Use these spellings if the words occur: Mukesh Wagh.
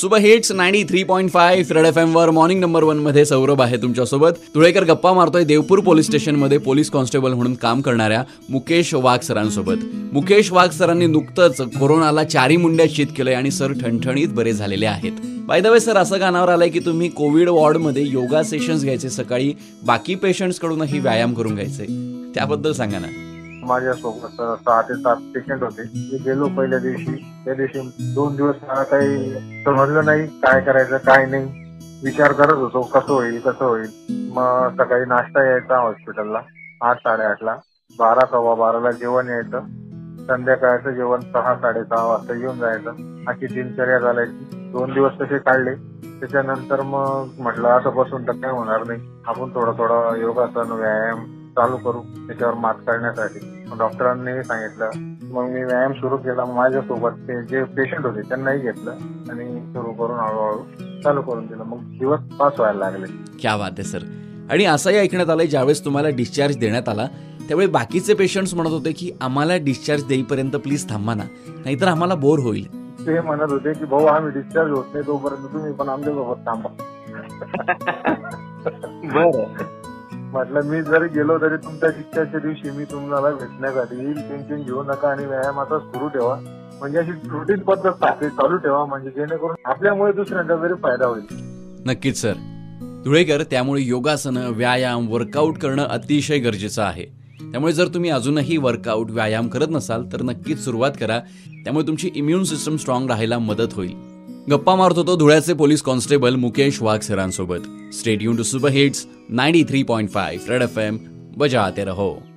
Super hits 93.5 red FM वर morning number 1 मध्ये सौरभ आहे तुमच्यासोबत. धुळेकर गप्पा मारतोय देवपूर पोलीस स्टेशनमध्ये पोलीस कॉन्स्टेबल म्हणून काम करणाऱ्या मुकेश वाघ सरांसोबत. मुकेश वाघ सरांनी नुकतंच कोरोनाला चारी मुंड्यात चित केलंय आणि सर ठणठणीत बरे झालेले आहेत. बाय द वे सर, असं गाणावर आलंय की तुम्ही कोविड वॉर्डमध्ये योगा सेशन्स घ्यायचे, सकाळी बाकी पेशंट्सकडूनही व्यायाम करून घ्यायचे, त्याबद्दल सांगा ना. माझ्यासोबत 6 ते 7 पेशंट होते. मी गेलो पहिल्या दिवशी. त्या दिवशी 2 दिवस मला काही समजलं नाही, काय करायचं काय नाही, विचार करत होतो कसं होईल. मग सकाळी नाश्ता यायचा हॉस्पिटलला 8-8:30 ला, 12-12:15 ला जेवण यायचं, संध्याकाळचं जेवण 6-6:30 वाजता येऊन जायचं. अशी दिनचर्या झाल्याची. 2 दिवस तसे काढले. त्याच्यानंतर मग म्हटलं असं बसून तर काय होणार नाही, आपण थोडं योगासन व्यायाम चालू करू त्याच्यावर मात करण्यासाठी. डॉक्टरांनी सांगितलं, मग मी व्यायाम सुरू केला. माझ्यासोबत ते जे पेशंट होते त्यांनाही घेतलं आणि सुरू करून हळूहळू चालू करून दिलं. मग दिवस पास व्हायला लागले. क्या बात आहे सर. आणि असंही ऐकण्यात आलंय ज्यावेळेस तुम्हाला डिस्चार्ज देण्यात आला त्यावेळी बाकीचे पेशंट्स म्हणत होते की आम्हाला डिस्चार्ज देईपर्यंत प्लीज थांबा ना, नाहीतर आम्हाला बोर होईल. ते म्हणत होते की भाऊ आम्ही डिस्चार्ज होत नाही तोपर्यंत तुम्ही पण आमच्यासोबत थांबा. बरं म्हटलं मी जरी गेलो तरी तुमच्या डिस्चार्जच्या दिवशी मी तुम्हाला भेटण्यासाठी येईल, टेन्शन घेऊ नका आणि व्यायाम आता सुरू ठेवा. म्हणजे अशी रुटीन पद्धत चालू ठेवा, म्हणजे जेणेकरून आपल्यामुळे दुसऱ्यांचा तरी फायदा होईल. नक्कीच सर धुळेकर, त्यामुळे योगासनं व्यायाम वर्कआउट करणं अतिशय गरजेचं आहे. त्यामुळे जर तुम्ही अजूनही वर्कआउट व्यायाम करत नसाल तर नक्कीच सुरुवात करा, त्यामुळे तुमची इम्युन सिस्टम स्ट्रॉंग राहायला मदत होईल. गप्पा मारत होतो धुळ्याचे पोलीस कॉन्स्टेबल मुकेश वाघ सरांसोबत. Stay tune to super hits 93.5 red FM. बजाते रहो.